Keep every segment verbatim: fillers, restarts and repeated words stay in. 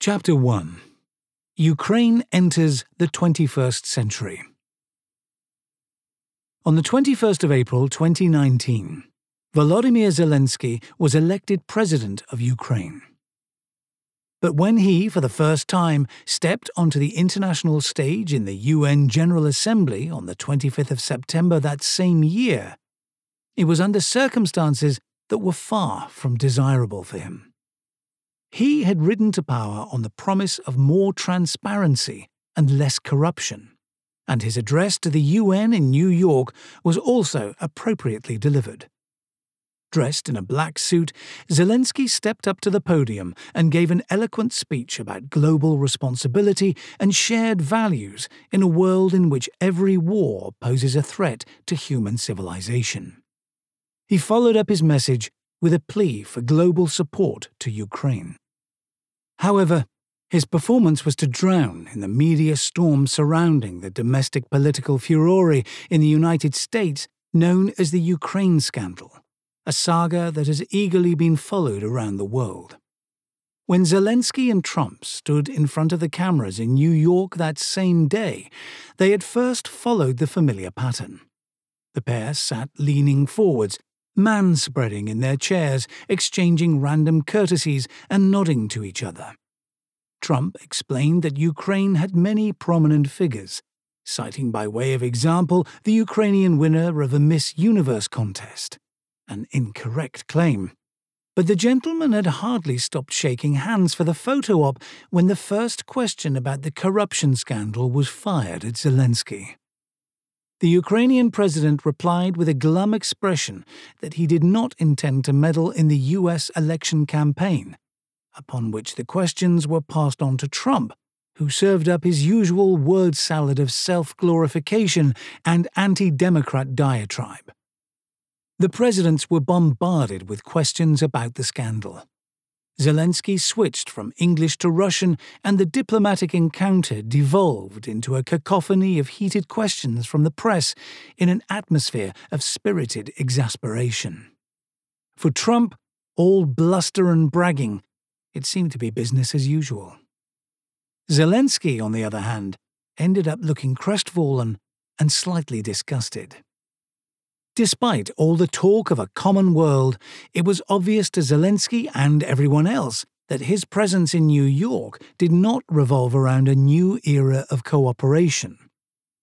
Chapter one. Ukraine enters the twenty-first century. On the twenty-first of April twenty nineteen, Volodymyr Zelensky was elected president of Ukraine. But when he, for the first time, stepped onto the international stage in the U N General Assembly on the twenty-fifth of September that same year, it was under circumstances that were far from desirable for him. He had ridden to power on the promise of more transparency and less corruption, and his address to the U N in New York was also appropriately delivered. Dressed in a black suit, Zelensky stepped up to the podium and gave an eloquent speech about global responsibility and shared values in a world in which every war poses a threat to human civilization. He followed up his message with a plea for global support to Ukraine. However, his performance was to drown in the media storm surrounding the domestic political furore in the United States known as the Ukraine scandal, a saga that has eagerly been followed around the world. When Zelensky and Trump stood in front of the cameras in New York that same day, they at first followed the familiar pattern. The pair sat leaning forwards, manspreading in their chairs, exchanging random courtesies and nodding to each other. Trump explained that Ukraine had many prominent figures, citing by way of example the Ukrainian winner of a Miss Universe contest. An incorrect claim. But the gentleman had hardly stopped shaking hands for the photo op when the first question about the corruption scandal was fired at Zelensky. The Ukrainian president replied with a glum expression that he did not intend to meddle in the U S election campaign, upon which the questions were passed on to Trump, who served up his usual word salad of self-glorification and anti-democrat diatribe. The presidents were bombarded with questions about the scandal. Zelensky switched from English to Russian, and the diplomatic encounter devolved into a cacophony of heated questions from the press in an atmosphere of spirited exasperation. For Trump, all bluster and bragging, it seemed to be business as usual. Zelensky, on the other hand, ended up looking crestfallen and slightly disgusted. Despite all the talk of a common world, it was obvious to Zelensky and everyone else that his presence in New York did not revolve around a new era of cooperation.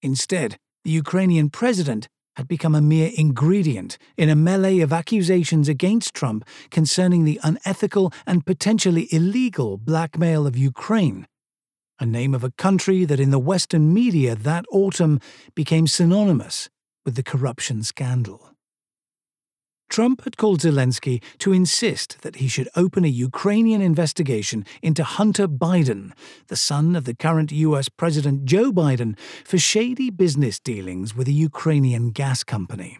Instead, the Ukrainian president had become a mere ingredient in a melee of accusations against Trump concerning the unethical and potentially illegal blackmail of Ukraine, a name of a country that in the Western media that autumn became synonymous with the corruption scandal. Trump had called Zelensky to insist that he should open a Ukrainian investigation into Hunter Biden, the son of the current U S President Joe Biden, for shady business dealings with a Ukrainian gas company.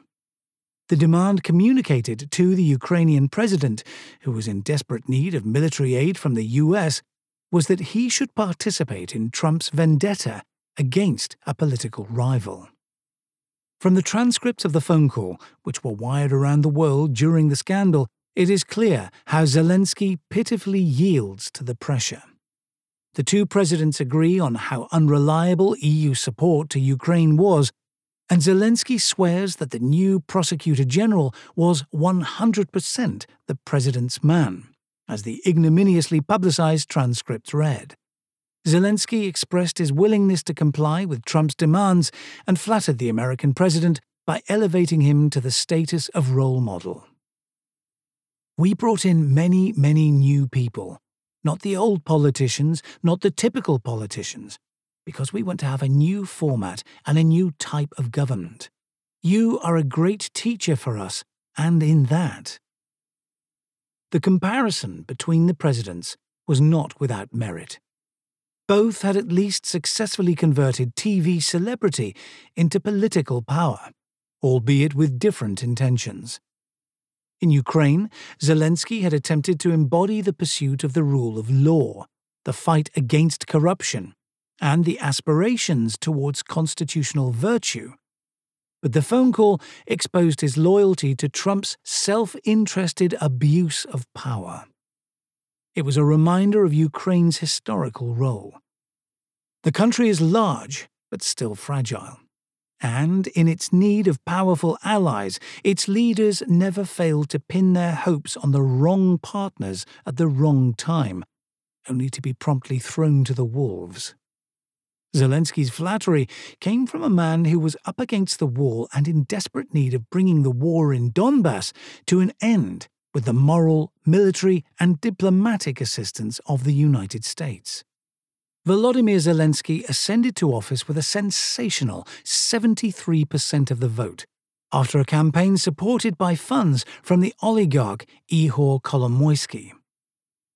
The demand communicated to the Ukrainian president, who was in desperate need of military aid from the U S, was that he should participate in Trump's vendetta against a political rival. From the transcripts of the phone call, which were wired around the world during the scandal, it is clear how Zelensky pitifully yields to the pressure. The two presidents agree on how unreliable E U support to Ukraine was, and Zelensky swears that the new prosecutor general was one hundred percent the president's man, as the ignominiously publicized transcripts read. Zelensky expressed his willingness to comply with Trump's demands and flattered the American president by elevating him to the status of role model. We brought in many, many new people, not the old politicians, not the typical politicians, because we want to have a new format and a new type of government. You are a great teacher for us, and in that. The comparison between the presidents was not without merit. Both had at least successfully converted T V celebrity into political power, albeit with different intentions. In Ukraine, Zelensky had attempted to embody the pursuit of the rule of law, the fight against corruption, and the aspirations towards constitutional virtue. But the phone call exposed his loyalty to Trump's self-interested abuse of power. it was a reminder of Ukraine's historical role. The country is large, but still fragile. And, in its need of powerful allies, its leaders never failed to pin their hopes on the wrong partners at the wrong time, only to be promptly thrown to the wolves. Zelensky's flattery came from a man who was up against the wall and in desperate need of bringing the war in Donbas to an end with the moral, military, and diplomatic assistance of the United States. Volodymyr Zelensky ascended to office with a sensational seventy-three percent of the vote, after a campaign supported by funds from the oligarch Ihor Kolomoisky.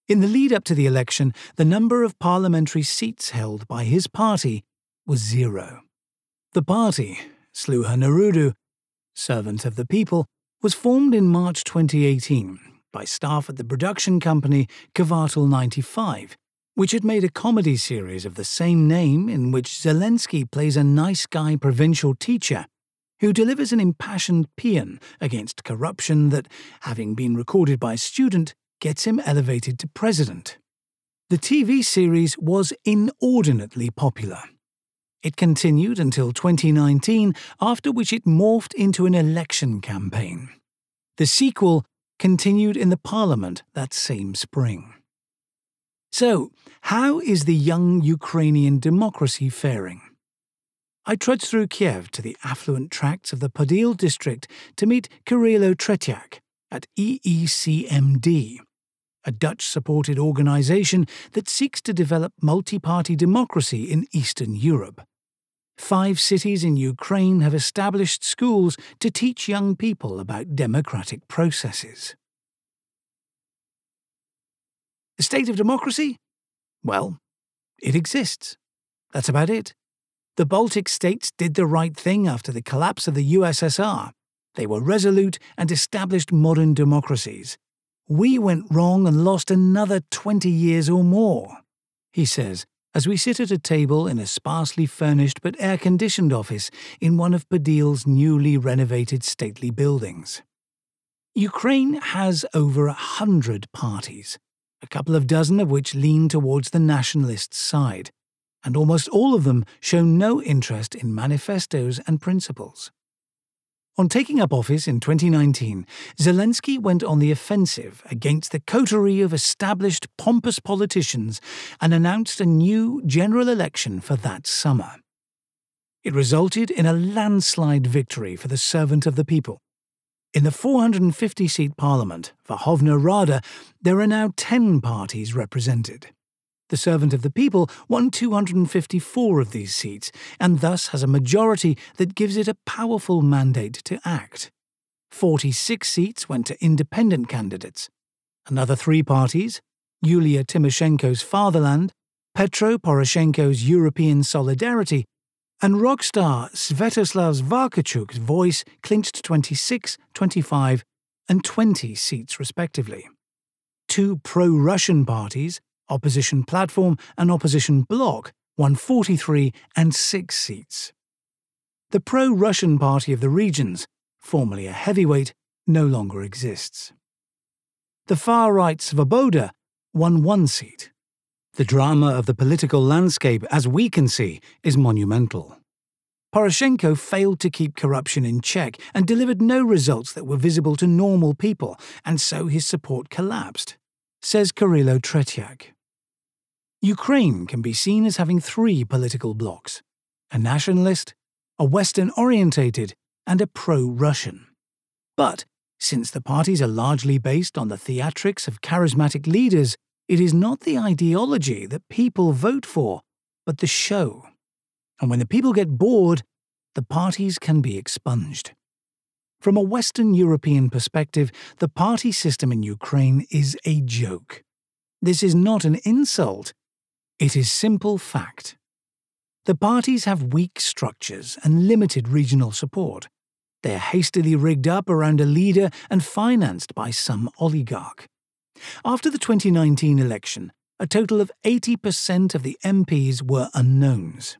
In the lead-up to the election, the number of parliamentary seats held by his party was zero. The party, Sluha Narodu, Servant of the People, was formed in March twenty eighteen by staff at the production company Kvartal ninety-five, which had made a comedy series of the same name in which Zelensky plays a nice-guy provincial teacher who delivers an impassioned paean against corruption that, having been recorded by a student, gets him elevated to president. The T V series was inordinately popular. It continued until twenty nineteen, after which it morphed into an election campaign. The sequel continued in the parliament that same spring. So, how is the young Ukrainian democracy faring? I trudged through Kiev to the affluent tracts of the Podil district to meet Kyrylo Tretyak at E E C M D, a Dutch-supported organisation that seeks to develop multi-party democracy in Eastern Europe. Five cities in Ukraine have established schools to teach young people about democratic processes. The state of democracy? Well, it exists. That's about it. The Baltic states did the right thing after the collapse of the U S S R. They were resolute and established modern democracies. We went wrong and lost another twenty years or more, he says, as we sit at a table in a sparsely furnished but air-conditioned office in one of Podil's newly renovated stately buildings. Ukraine has over a hundred parties, a couple of dozen of which lean towards the nationalist side, and almost all of them show no interest in manifestos and principles. On taking up office in twenty nineteen, Zelensky went on the offensive against the coterie of established pompous politicians and announced a new general election for that summer. It resulted in a landslide victory for the servant of the people. In the four hundred fifty seat parliament, Verkhovna Rada, there are now ten parties represented. The servant of the people won two hundred fifty-four of these seats and thus has a majority that gives it a powerful mandate to act. forty-six seats went to independent candidates. Another three parties, Yulia Tymoshenko's Fatherland, Petro Poroshenko's European Solidarity, and rock star Svetoslav Vakarchuk's Voice, clinched twenty-six, twenty-five, and twenty seats respectively. Two pro-Russian parties, Opposition Platform and Opposition Bloc, won forty-three and six seats. The pro-Russian Party of the Regions, formerly a heavyweight, no longer exists. The far-right Svoboda won one seat. The drama of the political landscape, as we can see, is monumental. Poroshenko failed to keep corruption in check and delivered no results that were visible to normal people, and so his support collapsed, says Kyrylo Tretyak. Ukraine can be seen as having three political blocs: a nationalist, a Western-orientated, and a pro-Russian. But, since the parties are largely based on the theatrics of charismatic leaders, it is not the ideology that people vote for, but the show. And when the people get bored, the parties can be expunged. From a Western European perspective, the party system in Ukraine is a joke. This is not an insult. It is simple fact. The parties have weak structures and limited regional support. They are hastily rigged up around a leader and financed by some oligarch. After the twenty nineteen election, a total of eighty percent of the M Ps were unknowns.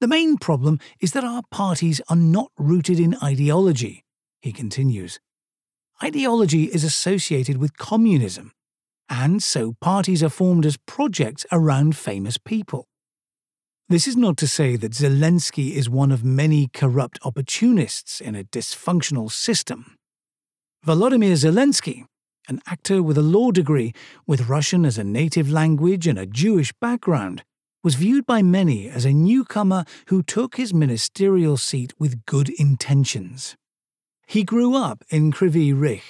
The main problem is that our parties are not rooted in ideology, he continues. Ideology is associated with communism, and so parties are formed as projects around famous people. This is not to say that Zelensky is one of many corrupt opportunists in a dysfunctional system. Volodymyr Zelensky, an actor with a law degree, with Russian as a native language and a Jewish background, was viewed by many as a newcomer who took his ministerial seat with good intentions. He grew up in Kryvyi Rih,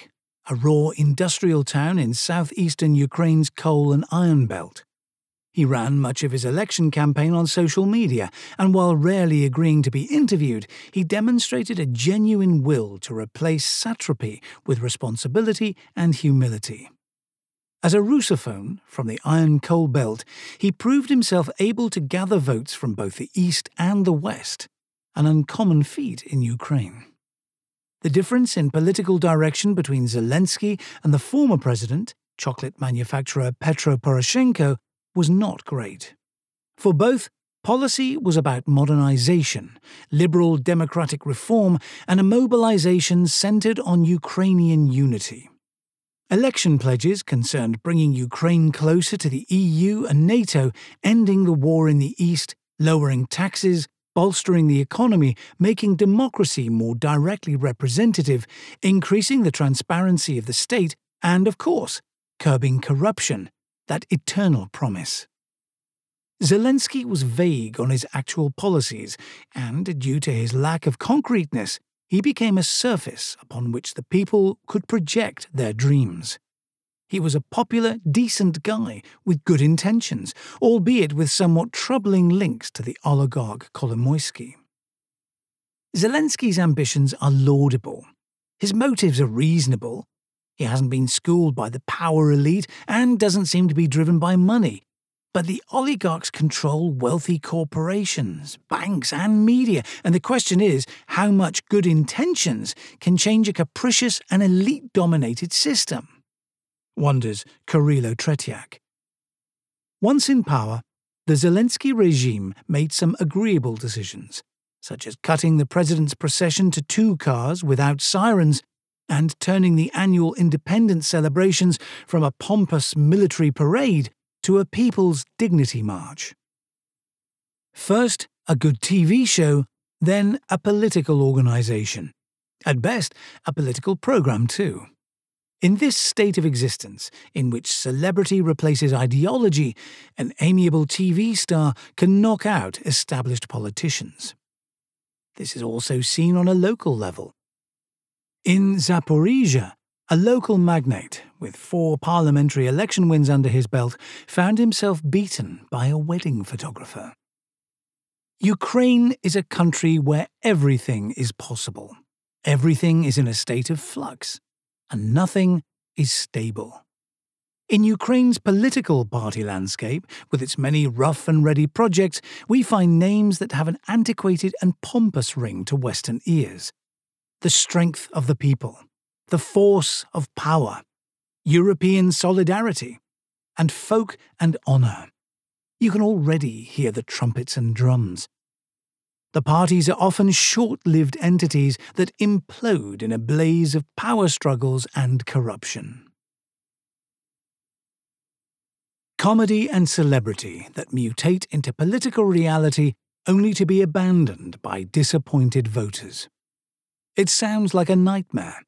a raw industrial town in southeastern Ukraine's coal and iron belt. He ran much of his election campaign on social media, and while rarely agreeing to be interviewed, he demonstrated a genuine will to replace satrapy with responsibility and humility. As a Russophone from the iron coal belt, he proved himself able to gather votes from both the East and the West, an uncommon feat in Ukraine. The difference in political direction between Zelensky and the former president, chocolate manufacturer Petro Poroshenko, was not great. For both, policy was about modernization, liberal democratic reform, and a mobilization centered on Ukrainian unity. Election pledges concerned bringing Ukraine closer to the E U and NATO, ending the war in the East, lowering taxes, bolstering the economy, making democracy more directly representative, increasing the transparency of the state, and, of course, curbing corruption, that eternal promise. Zelensky was vague on his actual policies, and, due to his lack of concreteness, he became a surface upon which the people could project their dreams. He was a popular, decent guy with good intentions, albeit with somewhat troubling links to the oligarch Kolomoisky. Zelensky's ambitions are laudable. His motives are reasonable. He hasn't been schooled by the power elite and doesn't seem to be driven by money. But the oligarchs control wealthy corporations, banks and media, and the question is, how much good intentions can change a capricious and elite-dominated system? Wonders Kyrylo Tretyak. Once in power, the Zelensky regime made some agreeable decisions, such as cutting the president's procession to two cars without sirens and turning the annual independence celebrations from a pompous military parade to a People's Dignity March. First, a good T V show, then a political organisation. At best, a political programme too. In this state of existence, in which celebrity replaces ideology, an amiable T V star can knock out established politicians. This is also seen on a local level. In Zaporizhia, a local magnate, with four parliamentary election wins under his belt, found himself beaten by a wedding photographer. Ukraine is a country where everything is possible. Everything is in a state of flux, and nothing is stable. In Ukraine's political party landscape, with its many rough and ready projects, we find names that have an antiquated and pompous ring to Western ears. The strength of the people, the force of power, European solidarity, and folk and honour. You can already hear the trumpets and drums. The parties are often short-lived entities that implode in a blaze of power struggles and corruption. Comedy and celebrity that mutate into political reality only to be abandoned by disappointed voters. It sounds like a nightmare.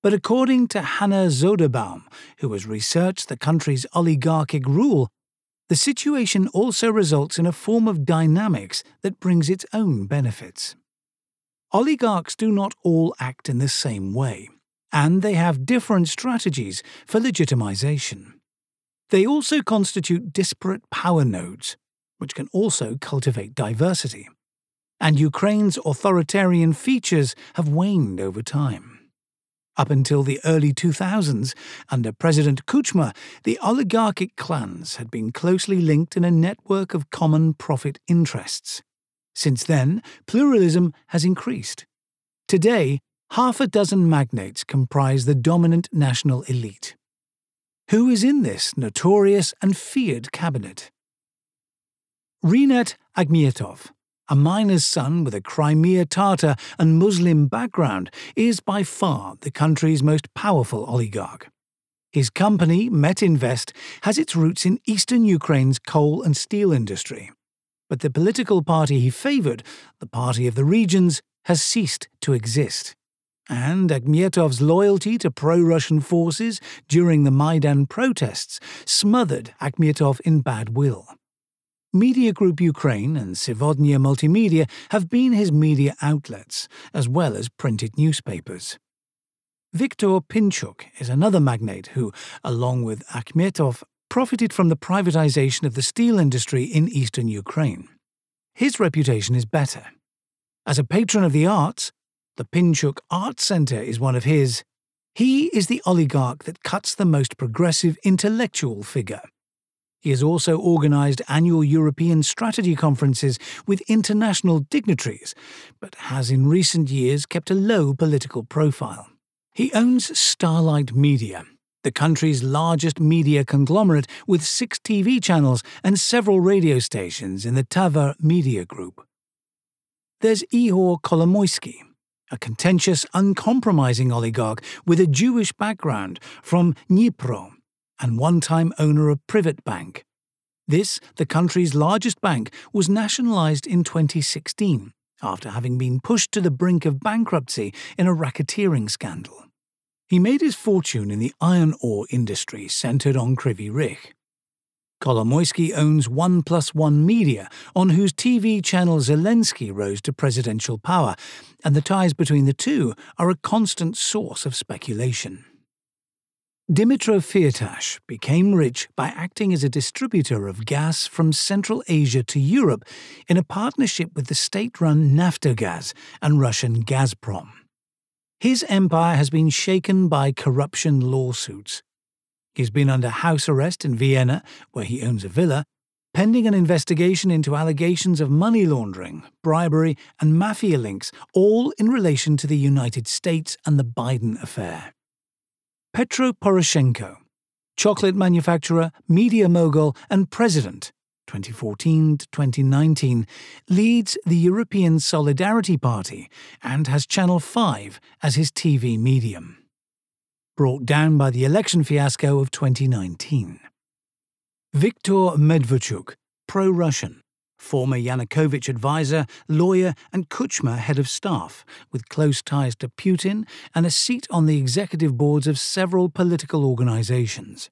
But according to Hannah Zoderbaum, who has researched the country's oligarchic rule, the situation also results in a form of dynamics that brings its own benefits. Oligarchs do not all act in the same way, and they have different strategies for legitimization. They also constitute disparate power nodes, which can also cultivate diversity. And Ukraine's authoritarian features have waned over time. Up until the early two thousands, under President Kuchma, the oligarchic clans had been closely linked in a network of common profit interests. Since then, pluralism has increased. Today, half a dozen magnates comprise the dominant national elite. Who is in this notorious and feared cabinet? Rinat Akhmetov, a miner's son with a Crimea Tatar and Muslim background, is by far the country's most powerful oligarch. His company, Metinvest, has its roots in eastern Ukraine's coal and steel industry. But the political party he favoured, the Party of the Regions, has ceased to exist. And Akhmetov's loyalty to pro-Russian forces during the Maidan protests smothered Akhmetov in bad will. Media Group Ukraine and Sivodnya Multimedia have been his media outlets, as well as printed newspapers. Viktor Pinchuk is another magnate who, along with Akhmetov, profited from the privatization of the steel industry in eastern Ukraine. His reputation is better. As a patron of the arts, the Pinchuk Art Centre is one of his. He is the oligarch that cuts the most progressive intellectual figure. He has also organised annual European strategy conferences with international dignitaries, but has in recent years kept a low political profile. He owns Starlight Media, the country's largest media conglomerate with six T V channels and several radio stations in the Tavar Media Group. There's Ihor Kolomoisky, a contentious, uncompromising oligarch with a Jewish background from Dnipro and one-time owner of PrivatBank. This, the country's largest bank, was nationalised in twenty sixteen after having been pushed to the brink of bankruptcy in a racketeering scandal. He made his fortune in the iron ore industry centred on Kryvyi Rih. Kolomoisky owns One Plus One Media, on whose T V channel Zelensky rose to presidential power, and the ties between the two are a constant source of speculation. Dmytro Firtash became rich by acting as a distributor of gas from Central Asia to Europe in a partnership with the state-run Naftogaz and Russian Gazprom. His empire has been shaken by corruption lawsuits. He's been under house arrest in Vienna, where he owns a villa, pending an investigation into allegations of money laundering, bribery, and mafia links, all in relation to the United States and the Biden affair. Petro Poroshenko, chocolate manufacturer, media mogul, and president, twenty fourteen to twenty nineteen, leads the European Solidarity Party and has Channel five as his T V medium, brought down by the election fiasco of twenty nineteen. Viktor Medvedchuk, pro-Russian, former Yanukovych advisor, lawyer and Kuchma head of staff, with close ties to Putin and a seat on the executive boards of several political organizations.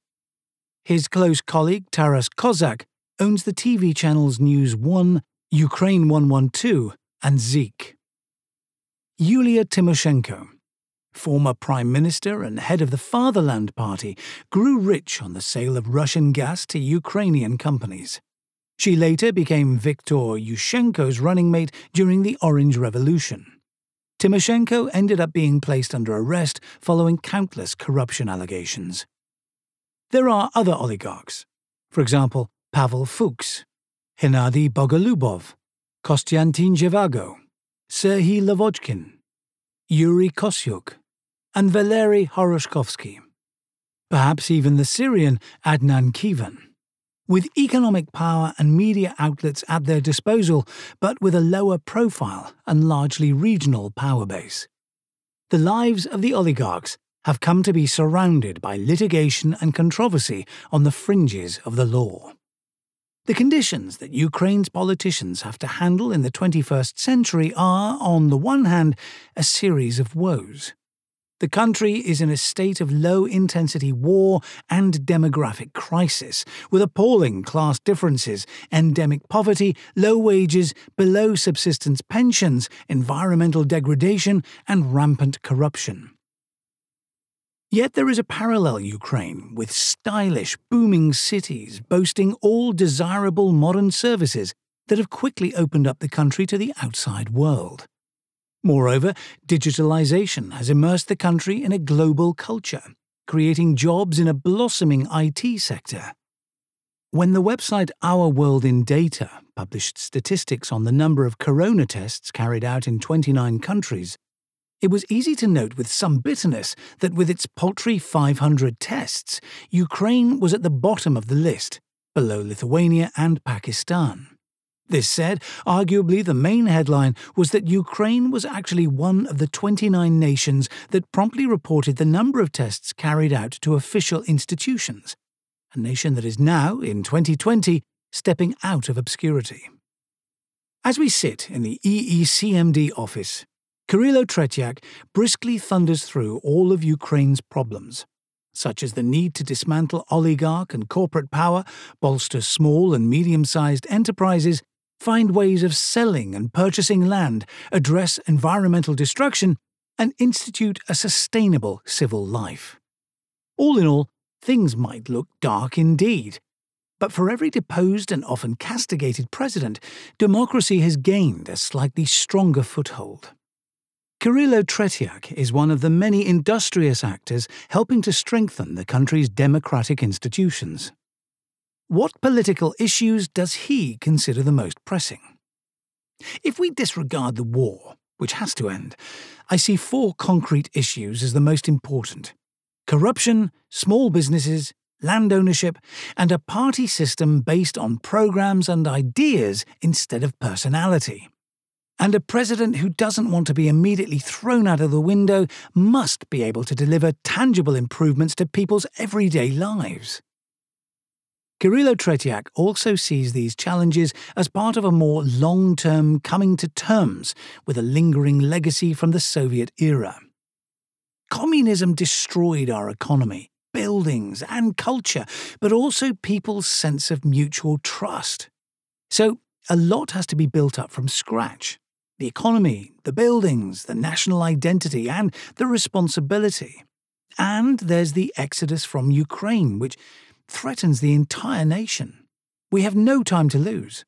His close colleague Taras Kozak owns the T V channels News one, Ukraine one twelve and Zik. Yulia Tymoshenko, former Prime Minister and head of the Fatherland Party, grew rich on the sale of Russian gas to Ukrainian companies. She later became Viktor Yushchenko's running mate during the Orange Revolution. Tymoshenko ended up being placed under arrest following countless corruption allegations. There are other oligarchs, for example, Pavel Fuchs, Hennady Bogolubov, Kostyantin Zhevago, Serhiy Lovodkin, Yuri Kosyuk, and Valery Horoshkovsky. Perhaps even the Syrian Adnan Kivan. With economic power and media outlets at their disposal, but with a lower profile and largely regional power base. The lives of the oligarchs have come to be surrounded by litigation and controversy on the fringes of the law. The conditions that Ukraine's politicians have to handle in the twenty-first century are, on the one hand, a series of woes. The country is in a state of low-intensity war and demographic crisis, with appalling class differences, endemic poverty, low wages, below subsistence pensions, environmental degradation, and rampant corruption. Yet there is a parallel Ukraine, with stylish, booming cities boasting all desirable modern services that have quickly opened up the country to the outside world. Moreover, digitalization has immersed the country in a global culture, creating jobs in a blossoming I T sector. When the website Our World in Data published statistics on the number of corona tests carried out in twenty-nine countries, it was easy to note with some bitterness that with its paltry five hundred tests, Ukraine was at the bottom of the list, below Lithuania and Pakistan. This said, arguably the main headline was that Ukraine was actually one of the twenty-nine nations that promptly reported the number of tests carried out to official institutions, a nation that is now, in twenty twenty, stepping out of obscurity. As we sit in the E E C M D office, Kyrylo Tretyak briskly thunders through all of Ukraine's problems, such as the need to dismantle oligarch and corporate power, bolster small and medium-sized enterprises, find ways of selling and purchasing land, address environmental destruction, and institute a sustainable civil life. All in all, things might look dark indeed. But for every deposed and often castigated president, democracy has gained a slightly stronger foothold. Kyrylo Tretyak is one of the many industrious actors helping to strengthen the country's democratic institutions. What political issues does he consider the most pressing? If we disregard the war, which has to end, I see four concrete issues as the most important: corruption, small businesses, land ownership, and a party system based on programs and ideas instead of personality. And a president who doesn't want to be immediately thrown out of the window must be able to deliver tangible improvements to people's everyday lives. Kyrylo Tretyak also sees these challenges as part of a more long-term coming to terms with a lingering legacy from the Soviet era. Communism destroyed our economy, buildings, and culture, but also people's sense of mutual trust. So, a lot has to be built up from scratch. The economy, the buildings, the national identity, and the responsibility. And there's the exodus from Ukraine, which threatens the entire nation. We have no time to lose.